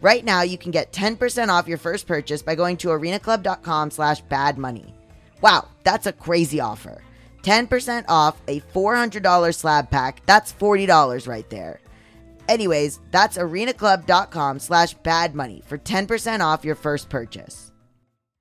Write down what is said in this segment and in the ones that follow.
Right now, you can get 10% off your first purchase by going to arenaclub.com/badmoney. Wow, that's a crazy offer. 10% off a $400 slab pack. That's $40 right there. Anyways, that's arenaclub.com/badmoney for 10% off your first purchase.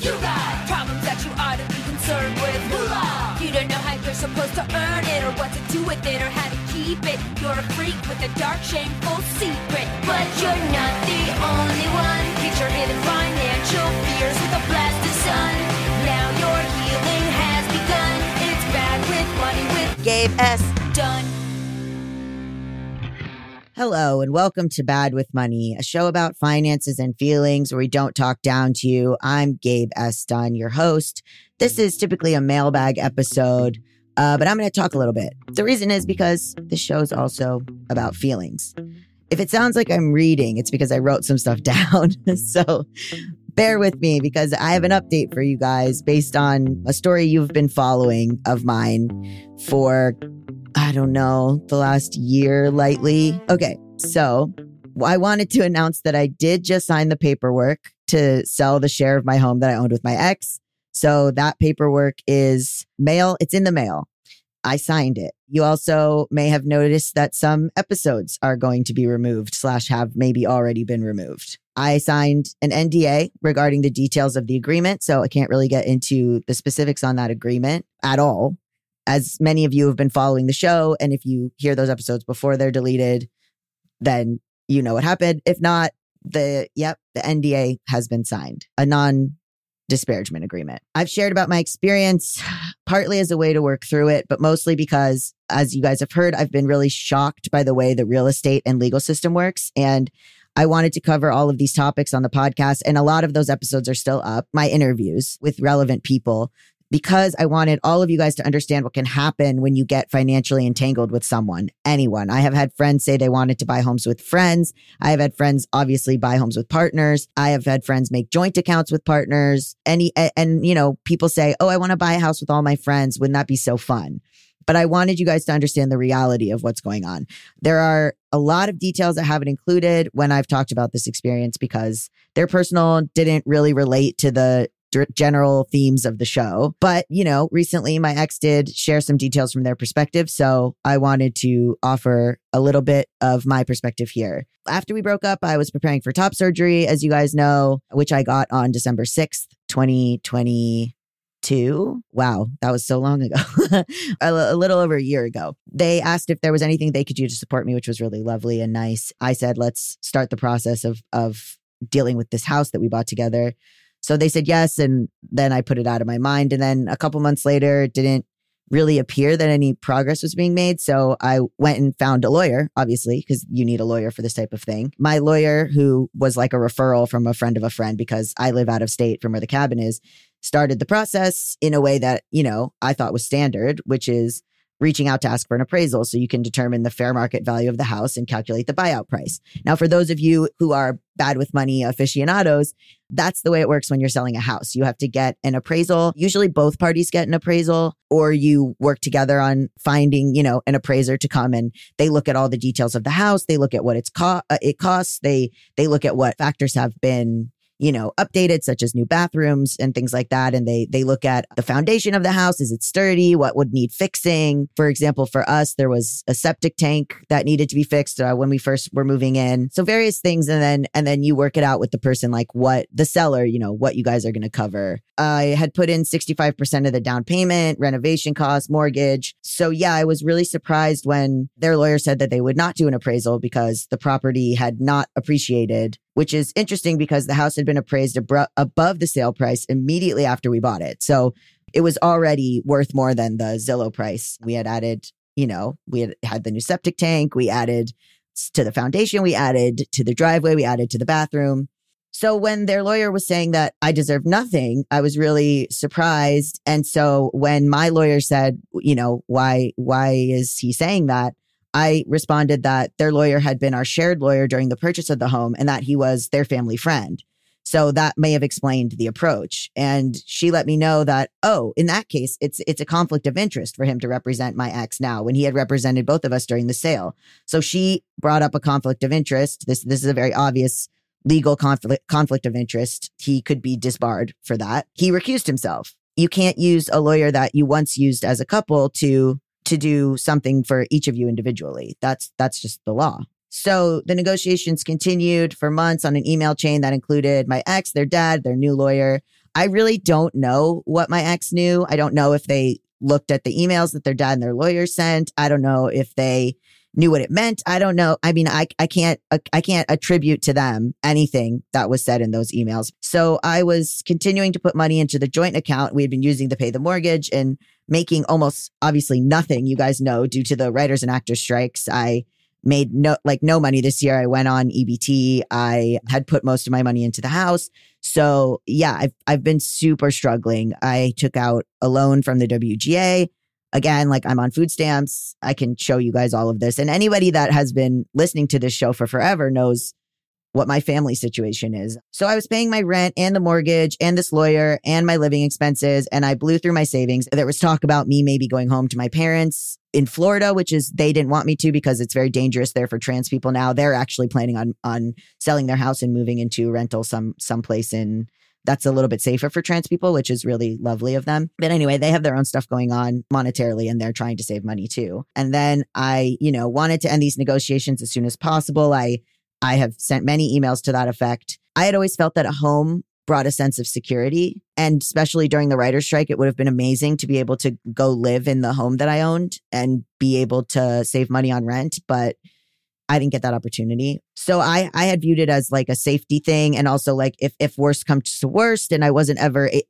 You got problems that you ought to be concerned with. Moolah! You don't know how you're supposed to earn it, or what to do with it, or how to keep it. You're a freak with a dark, shameful secret. But you're not the only one. Get your hidden financial fears with a blast of sun. Now your healing has begun. It's Bad With Money with Gabe S. Dunn. Hello and welcome to Bad With Money, a show about finances and feelings where we don't talk down to you. I'm Gabe S. Dunn, your host. This is typically a mailbag episode, but I'm going to talk a little bit. The reason is because this show is also about feelings. If it sounds like I'm reading, it's because I wrote some stuff down. So bear with me because I have an update for you guys based on a story you've been following of mine for I don't know, the last year lightly. Okay, so I wanted to announce that I did just sign the paperwork to sell the share of my home that I owned with my ex. So that paperwork is mail. It's in the mail. I signed it. You also may have noticed that some episodes are going to be removed / have maybe already been removed. I signed an NDA regarding the details of the agreement, so I can't really get into the specifics on that agreement at all. As many of you have been following the show, and if you hear those episodes before they're deleted, then you know what happened. If not, the NDA has been signed, a non-disparagement agreement. I've shared about my experience partly as a way to work through it, but mostly because, as you guys have heard, I've been really shocked by the way the real estate and legal system works. And I wanted to cover all of these topics on the podcast, and a lot of those episodes are still up, my interviews with relevant people, because I wanted all of you guys to understand what can happen when you get financially entangled with someone, anyone. I have had friends say they wanted to buy homes with friends. I have had friends obviously buy homes with partners. I have had friends make joint accounts with partners. And you know, people say, oh, I want to buy a house with all my friends. Wouldn't that be so fun? But I wanted you guys to understand the reality of what's going on. There are a lot of details I haven't included when I've talked about this experience because they're personal and didn't really relate to the general themes of the show. But, you know, recently my ex did share some details from their perspective. So I wanted to offer a little bit of my perspective here. After we broke up, I was preparing for top surgery, as you guys know, which I got on December 6th, 2022. 2022. Wow, that was so long ago. A little over a year ago. They asked if there was anything they could do to support me, which was really lovely and nice. I said, let's start the process of dealing with this house that we bought together. So they said yes, and then I put it out of my mind. And then a couple months later, it didn't really appear that any progress was being made. So I went and found a lawyer, obviously, because you need a lawyer for this type of thing. My lawyer, who was like a referral from a friend of a friend, because I live out of state from where the cabin is, started the process in a way that, you know, I thought was standard, which is reaching out to ask for an appraisal so you can determine the fair market value of the house and calculate the buyout price. Now, for those of you who are bad with money aficionados, that's the way it works when you're selling a house. You have to get an appraisal. Usually both parties get an appraisal, or you work together on finding, you know, an appraiser to come, and they look at all the details of the house. They look at what it costs. They look at what factors have been, you know, updated, such as new bathrooms and things like that. And they look at the foundation of the house. Is it sturdy? What would need fixing? For example, for us, there was a septic tank that needed to be fixed when we first were moving in. So various things. And then you work it out with the person, like what the seller, you know, what you guys are going to cover. I had put in 65% of the down payment, renovation costs, mortgage. So yeah, I was really surprised when their lawyer said that they would not do an appraisal because the property had not appreciated, which is interesting because the house had been appraised above the sale price immediately after we bought it. So it was already worth more than the Zillow price. We had added, you know, we had the new septic tank. We added to the foundation. We added to the driveway. We added to the bathroom. So when their lawyer was saying that I deserve nothing, I was really surprised. And so when my lawyer said, you know, why is he saying that? I responded that their lawyer had been our shared lawyer during the purchase of the home and that he was their family friend. So that may have explained the approach. And she let me know that, oh, in that case, it's a conflict of interest for him to represent my ex now when he had represented both of us during the sale. So she brought up a conflict of interest. This is a very obvious legal conflict of interest. He could be disbarred for that. He recused himself. You can't use a lawyer that you once used as a couple to do something for each of you individually. That's just the law. So the negotiations continued for months on an email chain that included my ex, their dad, their new lawyer. I really don't know what my ex knew. I don't know if they looked at the emails that their dad and their lawyer sent. I don't know if they knew what it meant. I don't know. I mean, I can't attribute to them anything that was said in those emails. So I was continuing to put money into the joint account we had been using to pay the mortgage and making almost obviously nothing. You guys know, due to the writers and actors strikes, I made no money this year. I went on EBT. I had put most of my money into the house. So yeah, I've been super struggling. I took out a loan from the WGA. Again, like I'm on food stamps. I can show you guys all of this. And anybody that has been listening to this show for forever knows what my family situation is. So I was paying my rent and the mortgage and this lawyer and my living expenses, and I blew through my savings. There was talk about me maybe going home to my parents in Florida, which is they didn't want me to because it's very dangerous there for trans people now. They're actually planning on selling their house and moving into rental someplace in that's a little bit safer for trans people, which is really lovely of them. But anyway, they have their own stuff going on monetarily and they're trying to save money too. And then I, you know, wanted to end these negotiations as soon as possible. I have sent many emails to that effect. I had always felt that a home brought a sense of security. And especially during the writer's strike, it would have been amazing to be able to go live in the home that I owned and be able to save money on rent. But I didn't get that opportunity. So I had viewed it as like a safety thing. And also like if worse comes to worst and I wasn't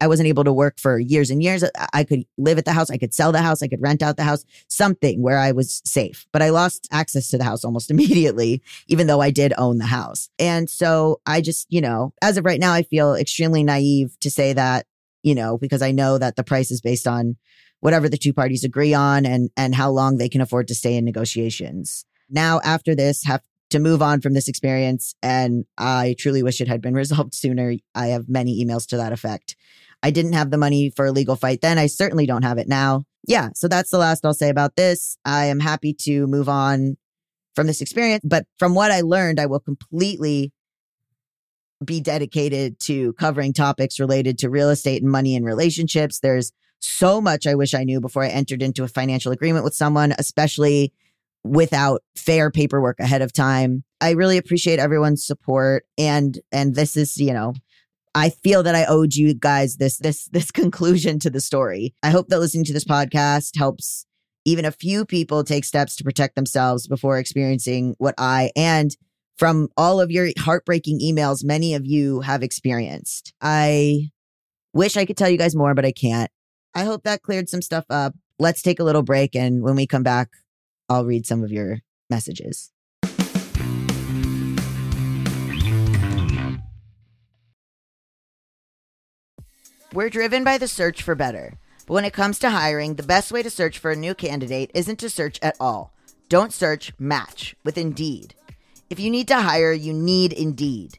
able to work for years and years, I could live at the house. I could sell the house. I could rent out the house, something where I was safe, but I lost access to the house almost immediately, even though I did own the house. And so I just, you know, as of right now, I feel extremely naive to say that, you know, because I know that the price is based on whatever the two parties agree on and how long they can afford to stay in negotiations. Now, after this, have to move on from this experience, and I truly wish it had been resolved sooner. I have many emails to that effect. I didn't have the money for a legal fight then. I certainly don't have it now. Yeah, so that's the last I'll say about this. I am happy to move on from this experience, but from what I learned, I will completely be dedicated to covering topics related to real estate and money and relationships. There's so much I wish I knew before I entered into a financial agreement with someone, especially without fair paperwork ahead of time. I really appreciate everyone's support. And this is, you know, I feel that I owed you guys this conclusion to the story. I hope that listening to this podcast helps even a few people take steps to protect themselves before experiencing what I, and from all of your heartbreaking emails, many of you have experienced. I wish I could tell you guys more, but I can't. I hope that cleared some stuff up. Let's take a little break. And when we come back, I'll read some of your messages. We're driven by the search for better. But when it comes to hiring, the best way to search for a new candidate isn't to search at all. Don't search, match with Indeed. If you need to hire, you need Indeed.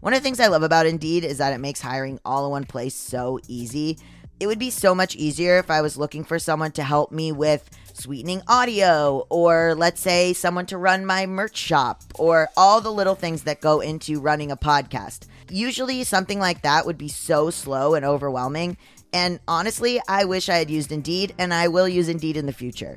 One of the things I love about Indeed is that it makes hiring all in one place so easy. It would be so much easier if I was looking for someone to help me with sweetening audio, or let's say someone to run my merch shop, or all the little things that go into running a podcast. Usually something like that would be so slow and overwhelming. And honestly, I wish I had used Indeed, and I will use Indeed in the future.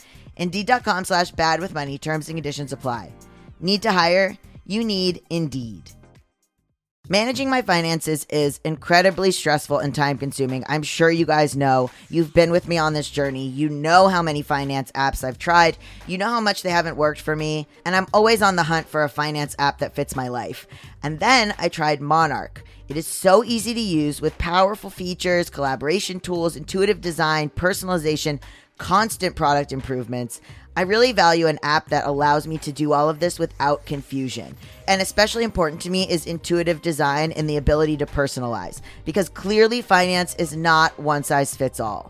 Indeed.com/badwithmoney. Terms and conditions apply. Need to hire? You need Indeed. Managing my finances is incredibly stressful and time-consuming. I'm sure you guys know. You've been with me on this journey. You know how many finance apps I've tried. You know how much they haven't worked for me. And I'm always on the hunt for a finance app that fits my life. And then I tried Monarch. It is so easy to use with powerful features, collaboration tools, intuitive design, personalization, constant product improvements. I really value an app that allows me to do all of this without confusion. And especially important to me is intuitive design and the ability to personalize, because clearly finance is not one size fits all.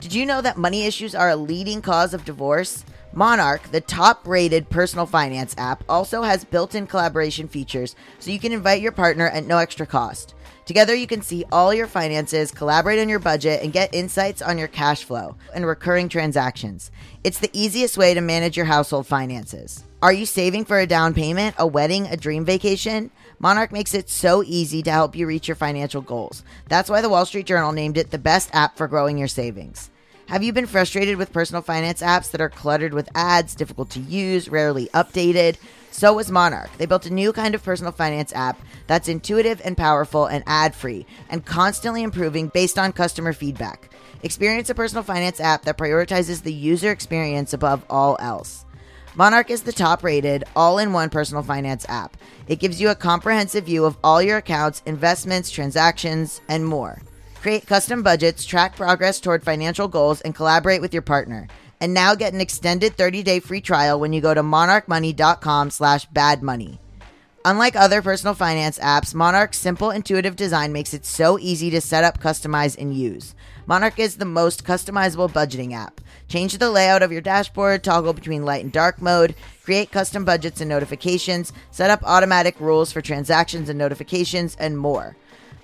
Did you know that money issues are a leading cause of divorce? Monarch, the top-rated personal finance app, also has built-in collaboration features so you can invite your partner at no extra cost. Together, you can see all your finances, collaborate on your budget, and get insights on your cash flow and recurring transactions. It's the easiest way to manage your household finances. Are you saving for a down payment, a wedding, a dream vacation? Monarch makes it so easy to help you reach your financial goals. That's why the Wall Street Journal named it the best app for growing your savings. Have you been frustrated with personal finance apps that are cluttered with ads, difficult to use, rarely updated? So was Monarch. They built a new kind of personal finance app that's intuitive and powerful and ad-free and constantly improving based on customer feedback. Experience a personal finance app that prioritizes the user experience above all else. Monarch is the top-rated, all-in-one personal finance app. It gives you a comprehensive view of all your accounts, investments, transactions, and more. Create custom budgets, track progress toward financial goals, and collaborate with your partner. And now get an extended 30-day free trial when you go to monarchmoney.com/badmoney. Unlike other personal finance apps, Monarch's simple, intuitive design makes it so easy to set up, customize, and use. Monarch is the most customizable budgeting app. Change the layout of your dashboard, toggle between light and dark mode, create custom budgets and notifications, set up automatic rules for transactions and notifications, and more.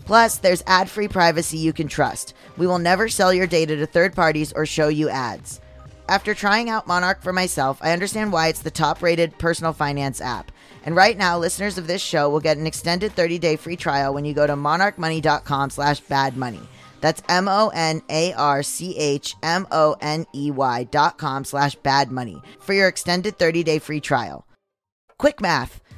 Plus, there's ad-free privacy you can trust. We will never sell your data to third parties or show you ads. After trying out Monarch for myself, I understand why it's the top-rated personal finance app. And right now, listeners of this show will get an extended 30-day free trial when you go to monarchmoney.com/badmoney. That's monarchmoney.com/badmoney for your extended 30-day free trial. Quick math.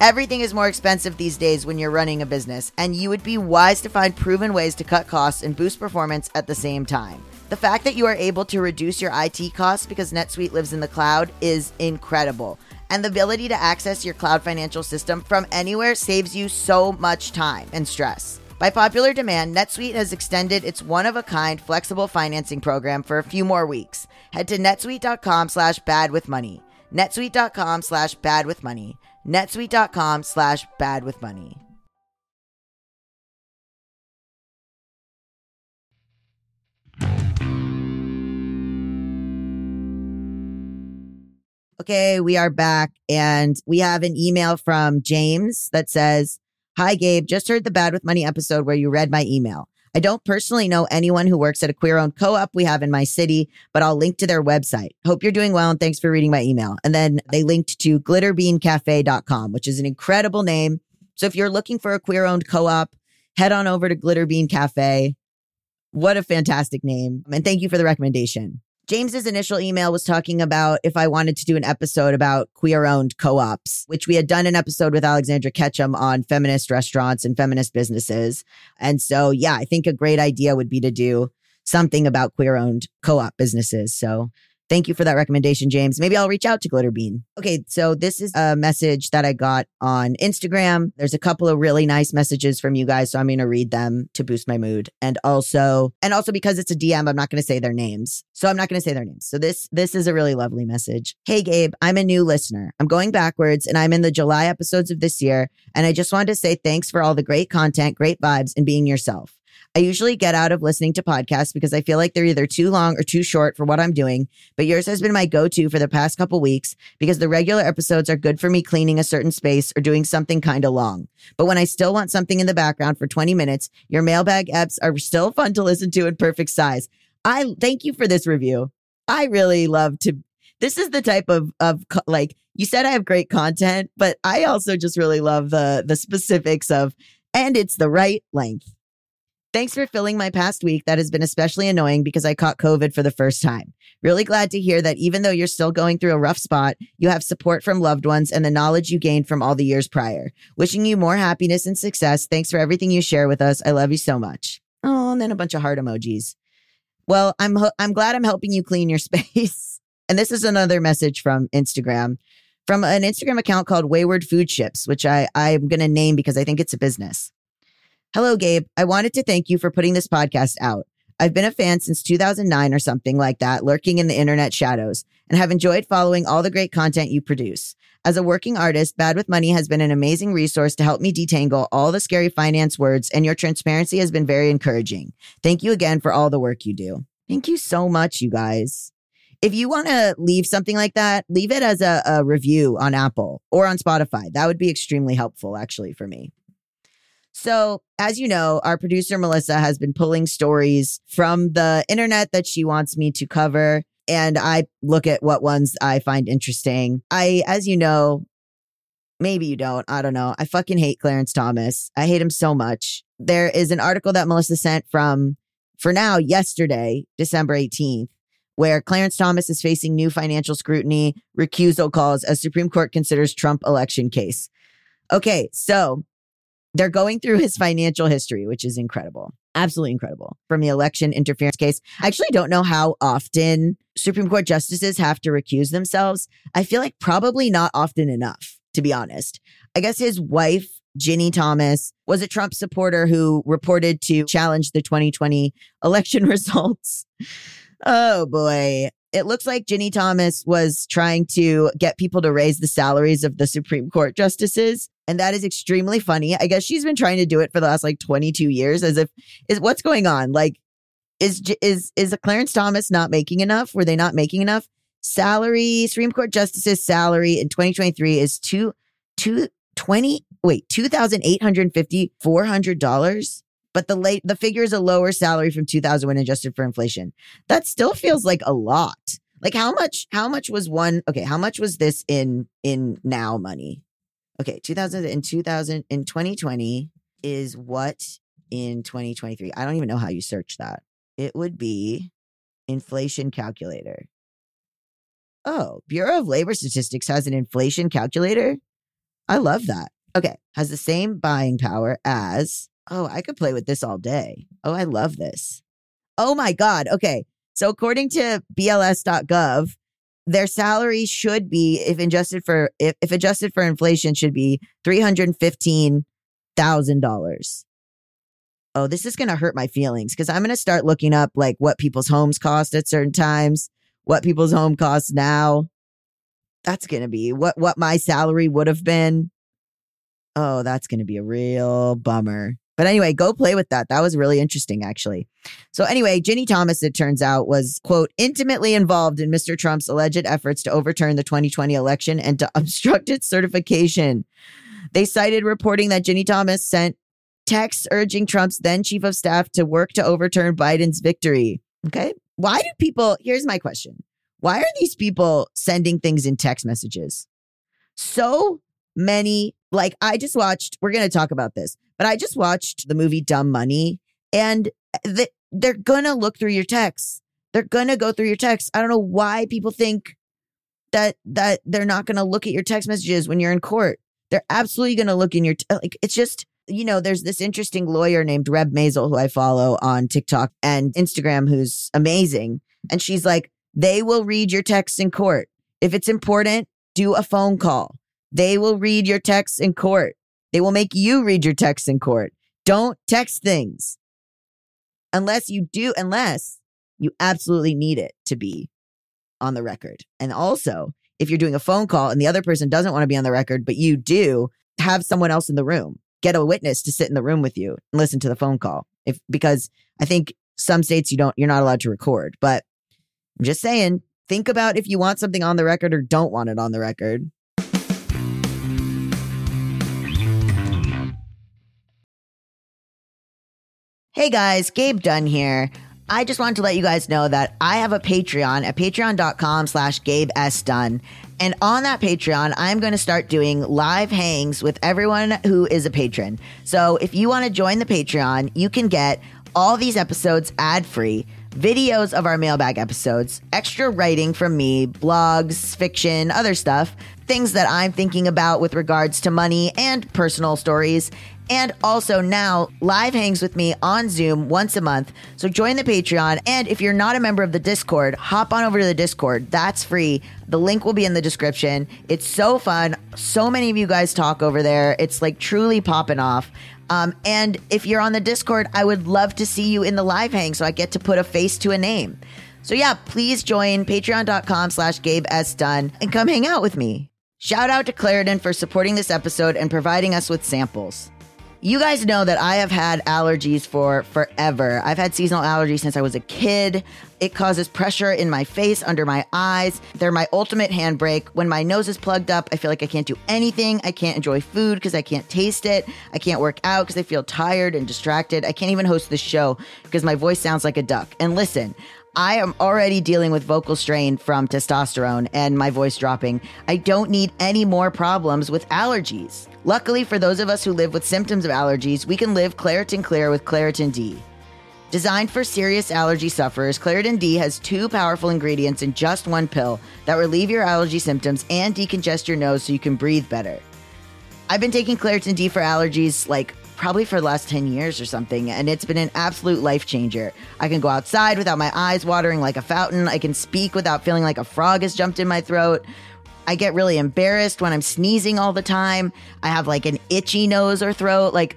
Everything is more expensive these days when you're running a business, and you would be wise to find proven ways to cut costs and boost performance at the same time. The fact that you are able to reduce your IT costs because NetSuite lives in the cloud is incredible, and the ability to access your cloud financial system from anywhere saves you so much time and stress. By popular demand, NetSuite has extended its one-of-a-kind flexible financing program for a few more weeks. Head to netsuite.com/badwithmoney. netsuite.com/badwithmoney. netsuite.com/badwithmoney. Okay, we are back, and we have an email from James that says, "Hi, Gabe. Just heard the Bad With Money episode where you read my email. I don't personally know anyone who works at a queer-owned co-op we have in my city, but I'll link to their website. Hope you're doing well, and thanks for reading my email." And then they linked to glitterbeancafe.com, which is an incredible name. So if you're looking for a queer-owned co-op, head on over to Glitterbean Cafe. What a fantastic name. And thank you for the recommendation. James's initial email was talking about if I wanted to do an episode about queer-owned co-ops, which we had done an episode with Alexandra Ketchum on feminist restaurants and feminist businesses. And so, yeah, I think a great idea would be to do something about queer-owned co-op businesses. So thank you for that recommendation, James. Maybe I'll reach out to Glitterbean. Okay, so this is a message that I got on Instagram. There's a couple of really nice messages from you guys, so I'm going to read them to boost my mood. And also because it's a DM, I'm not going to say their names. So this is a really lovely message. "Hey, Gabe, I'm a new listener. I'm going backwards, and I'm in the July episodes of this year, and I just wanted to say thanks for all the great content, great vibes, and being yourself. I usually get out of listening to podcasts because I feel like they're either too long or too short for what I'm doing, but yours has been my go-to for the past couple weeks because the regular episodes are good for me cleaning a certain space or doing something kind of long. But when I still want something in the background for 20 minutes, your mailbag eps are still fun to listen to in perfect size." I thank you for this review. I really love to... This is the type of you said I have great content, but I also just really love the specifics of, and it's the right length. "Thanks for filling my past week that has been especially annoying because I caught COVID for the first time. Really glad to hear that even though you're still going through a rough spot, you have support from loved ones and the knowledge you gained from all the years prior. Wishing you more happiness and success. Thanks for everything you share with us. I love you so much." Oh, and then a bunch of heart emojis. Well, I'm glad I'm helping you clean your space. And this is another message from Instagram, from an Instagram account called Wayward Food Ships, which I'm going to name because I think it's a business. "Hello, Gabe. I wanted to thank you for putting this podcast out. I've been a fan since 2009 or something like that, lurking in the internet shadows, and have enjoyed following all the great content you produce. As a working artist, Bad With Money has been an amazing resource to help me detangle all the scary finance words, and your transparency has been very encouraging. Thank you again for all the work you do." Thank you so much, you guys. If you want to leave something like that, leave it as a review on Apple or on Spotify. That would be extremely helpful, actually, for me. So, as you know, our producer, Melissa, has been pulling stories from the internet that she wants me to cover, and I look at what ones I find interesting. As you know, maybe you don't, I don't know. I fucking hate Clarence Thomas. I hate him so much. There is an article that Melissa sent from, for now, yesterday, December 18th, where Clarence Thomas is facing new financial scrutiny, recusal calls as Supreme Court considers Trump election case. Okay, so... they're going through his financial history, which is incredible. Absolutely incredible. From the election interference case. I actually don't know how often Supreme Court justices have to recuse themselves. I feel like probably not often enough, to be honest. I guess his wife, Ginni Thomas, was a Trump supporter who reported to challenge the 2020 election results. Oh, boy. It looks like Ginni Thomas was trying to get people to raise the salaries of the Supreme Court justices. And that is extremely funny. I guess she's been trying to do it for the last 22 years. What's going on? Is Clarence Thomas not making enough? Were they not making enough? salary, Supreme Court justices' salary in 2023 is $2,854. But the figure is a lower salary from 2000 when adjusted for inflation. That still feels like a lot. Like how much was one? Okay, how much was this in now money? Okay, 2000 in 2020 is what in 2023? I don't even know how you search that. It would be inflation calculator. Oh, Bureau of Labor Statistics has an inflation calculator. I love that. Okay, has the same buying power as. Oh, I could play with this all day. Oh, I love this. Oh my God. Okay. So according to BLS.gov, their salary should be, if adjusted for inflation, should be $315,000. Oh, this is going to hurt my feelings because I'm going to start looking up like what people's homes cost at certain times, what people's home costs now. That's going to be what my salary would have been. Oh, that's going to be a real bummer. But anyway, go play with that. That was really interesting, actually. So anyway, Ginni Thomas, it turns out, was, quote, intimately involved in Mr. Trump's alleged efforts to overturn the 2020 election and to obstruct its certification. They cited reporting that Ginni Thomas sent texts urging Trump's then chief of staff to work to overturn Biden's victory. Okay. Why do people, here's my question. Why are these people sending things in text messages? So many, like I just watched, we're going to talk about this. But I just watched the movie Dumb Money, and they're going to look through your texts. They're going to go through your texts. I don't know why people think that they're not going to look at your text messages when you're in court. They're absolutely going to look in your, it's just, you know, there's this interesting lawyer named Reb Maisel who I follow on TikTok and Instagram who's amazing. And she's like, they will read your texts in court. If it's important, do a phone call. They will read your texts in court. They will make you read your texts in court. Don't text things unless you absolutely need it to be on the record. And also, if you're doing a phone call and the other person doesn't want to be on the record, but you do, have someone else in the room. Get a witness to sit in the room with you and listen to the phone call. Because I think some states you're not allowed to record. But I'm just saying, think about if you want something on the record or don't want it on the record. Hey guys, Gabe Dunn here. I just wanted to let you guys know that I have a Patreon at patreon.com/Gabe S. Dunn. And on that Patreon, I'm going to start doing live hangs with everyone who is a patron. So if you want to join the Patreon, you can get all these episodes ad-free, videos of our mailbag episodes, extra writing from me, blogs, fiction, other stuff, things that I'm thinking about with regards to money and personal stories, and also now live hangs with me on Zoom once a month. So join the Patreon. And if you're not a member of the Discord, hop on over to the Discord. That's free. The link will be in the description. It's so fun. So many of you guys talk over there. It's like truly popping off. And if you're on the Discord, I would love to see you in the live hang so I get to put a face to a name. So yeah, please join patreon.com/Gabe S. Dunn and come hang out with me. Shout out to Claritin for supporting this episode and providing us with samples. You guys know that I have had allergies for forever. I've had seasonal allergies since I was a kid. It causes pressure in my face, under my eyes. They're my ultimate handbrake. When my nose is plugged up, I feel like I can't do anything. I can't enjoy food because I can't taste it. I can't work out because I feel tired and distracted. I can't even host this show because my voice sounds like a duck. And listen, I am already dealing with vocal strain from testosterone and my voice dropping. I don't need any more problems with allergies. Luckily for those of us who live with symptoms of allergies, we can live Claritin Clear with Claritin D. Designed for serious allergy sufferers, Claritin D has two powerful ingredients in just one pill that relieve your allergy symptoms and decongest your nose so you can breathe better. I've been taking Claritin D for allergies like probably for the last 10 years or something, and it's been an absolute life changer. I can go outside without my eyes watering like a fountain. I can speak without feeling like a frog has jumped in my throat. I get really embarrassed when I'm sneezing all the time. I have like an itchy nose or throat, like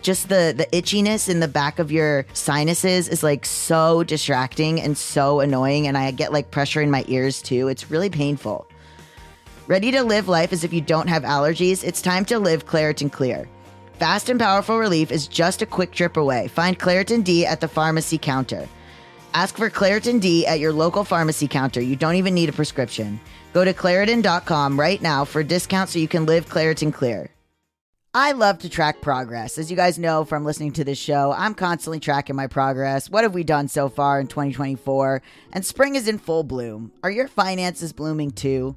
just the itchiness in the back of your sinuses is like so distracting and so annoying, and I get like pressure in my ears too. It's really painful. Ready to live life as if you don't have allergies? It's time to live Claritin Clear. Fast and powerful relief is just a quick trip away. Find Claritin D at the pharmacy counter. Ask for Claritin D at your local pharmacy counter. You don't even need a prescription. Go to Claritin.com right now for a discount so you can live Claritin clear. I love to track progress. As you guys know from listening to this show, I'm constantly tracking my progress. What have we done so far in 2024? And spring is in full bloom. Are your finances blooming too?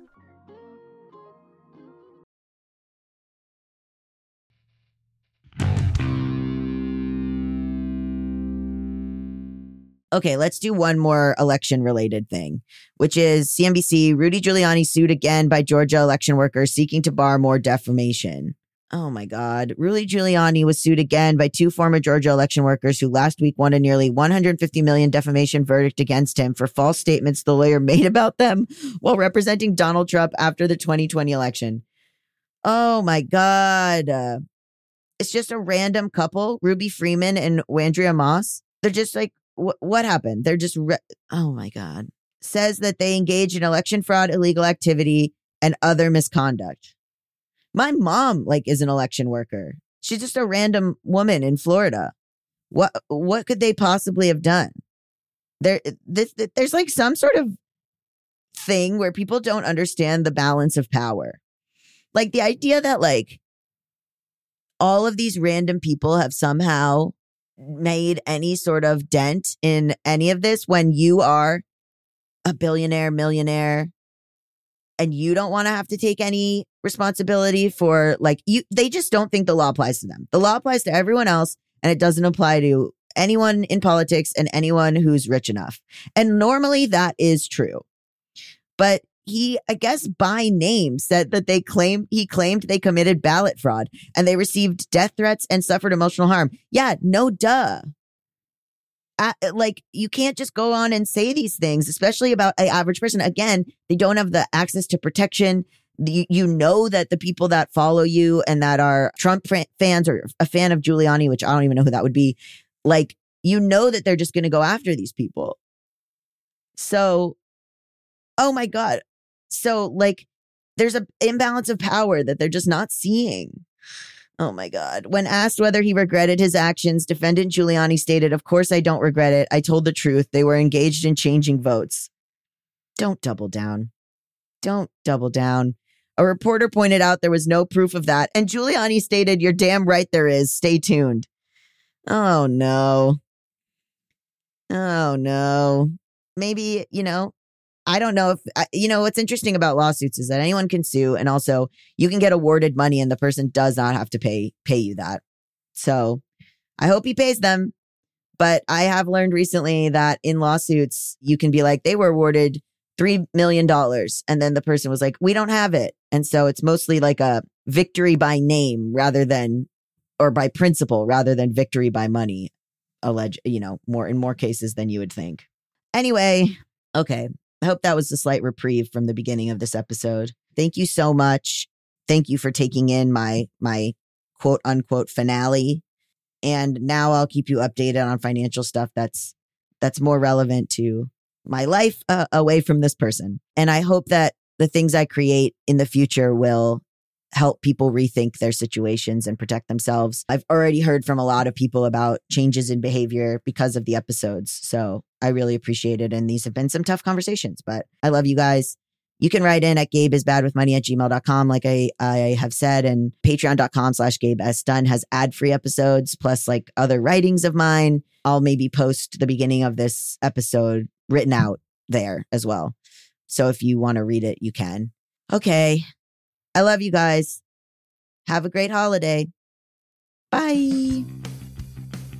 Okay, let's do one more election-related thing, which is CNBC, Rudy Giuliani sued again by Georgia election workers seeking to bar more defamation. Oh my God. Rudy Giuliani was sued again by 2 former Georgia election workers who last week won a nearly $150 million defamation verdict against him for false statements the lawyer made about them while representing Donald Trump after the 2020 election. Oh my God. It's just a random couple, Ruby Freeman and Wandrea Moss. They're just like, what happened? They're just, oh my God, says that they engage in election fraud, illegal activity, and other misconduct. My mom, is an election worker. She's just a random woman in Florida. What could they possibly have done? There's some sort of thing where people don't understand the balance of power. Like the idea that all of these random people have somehow made any sort of dent in any of this when you are a billionaire, millionaire, and you don't want to have to take any responsibility for they just don't think the law applies to them. The law applies to everyone else, and it doesn't apply to anyone in politics and anyone who's rich enough. And normally that is true. But he, I guess by name, said that he claimed they committed ballot fraud and they received death threats and suffered emotional harm. Yeah, no duh. You can't just go on and say these things, especially about an average person. Again, they don't have the access to protection. You know that the people that follow you and that are Trump fans or a fan of Giuliani, which I don't even know who that would be, you know that they're just going to go after these people. So, oh my God. So there's an imbalance of power that they're just not seeing. Oh my God. When asked whether he regretted his actions, defendant Giuliani stated, "Of course I don't regret it. I told the truth. They were engaged in changing votes." Don't double down. Don't double down. A reporter pointed out there was no proof of that. And Giuliani stated, "You're damn right there is. Stay tuned." Oh no. Oh no. Maybe, I don't know if, what's interesting about lawsuits is that anyone can sue, and also you can get awarded money and the person does not have to pay you that. So I hope he pays them. But I have learned recently that in lawsuits, you can be they were awarded $3 million. And then the person was we don't have it. And so it's mostly a victory by name rather than, or by principle rather than victory by money, more in more cases than you would think. Anyway, okay. I hope that was a slight reprieve from the beginning of this episode. Thank you so much. Thank you for taking in my quote unquote finale. And now I'll keep you updated on financial stuff that's more relevant to my life away from this person. And I hope that the things I create in the future will help people rethink their situations and protect themselves. I've already heard from a lot of people about changes in behavior because of the episodes. So I really appreciate it. And these have been some tough conversations, but I love you guys. You can write in at gabeisbadwithmoney@gmail.com, like I have said, and patreon.com/Gabe S. Dunn has ad-free episodes, plus like other writings of mine. I'll maybe post the beginning of this episode written out there as well. So if you want to read it, you can. Okay. I love you guys. Have a great holiday. Bye.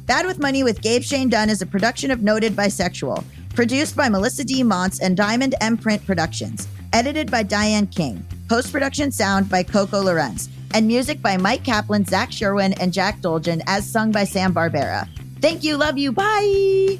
Bad with Money with Gabe Shane Dunn is a production of Noted Bisexual, produced by Melisa D. Monts and Diamond M. Print Productions, edited by Diane Kang, post-production sound by Coco Llorens, and music by Mike Kaplan, Zach Sherwin, and Jack Dolgen, as sung by Sam Barbera. Thank you. Love you. Bye.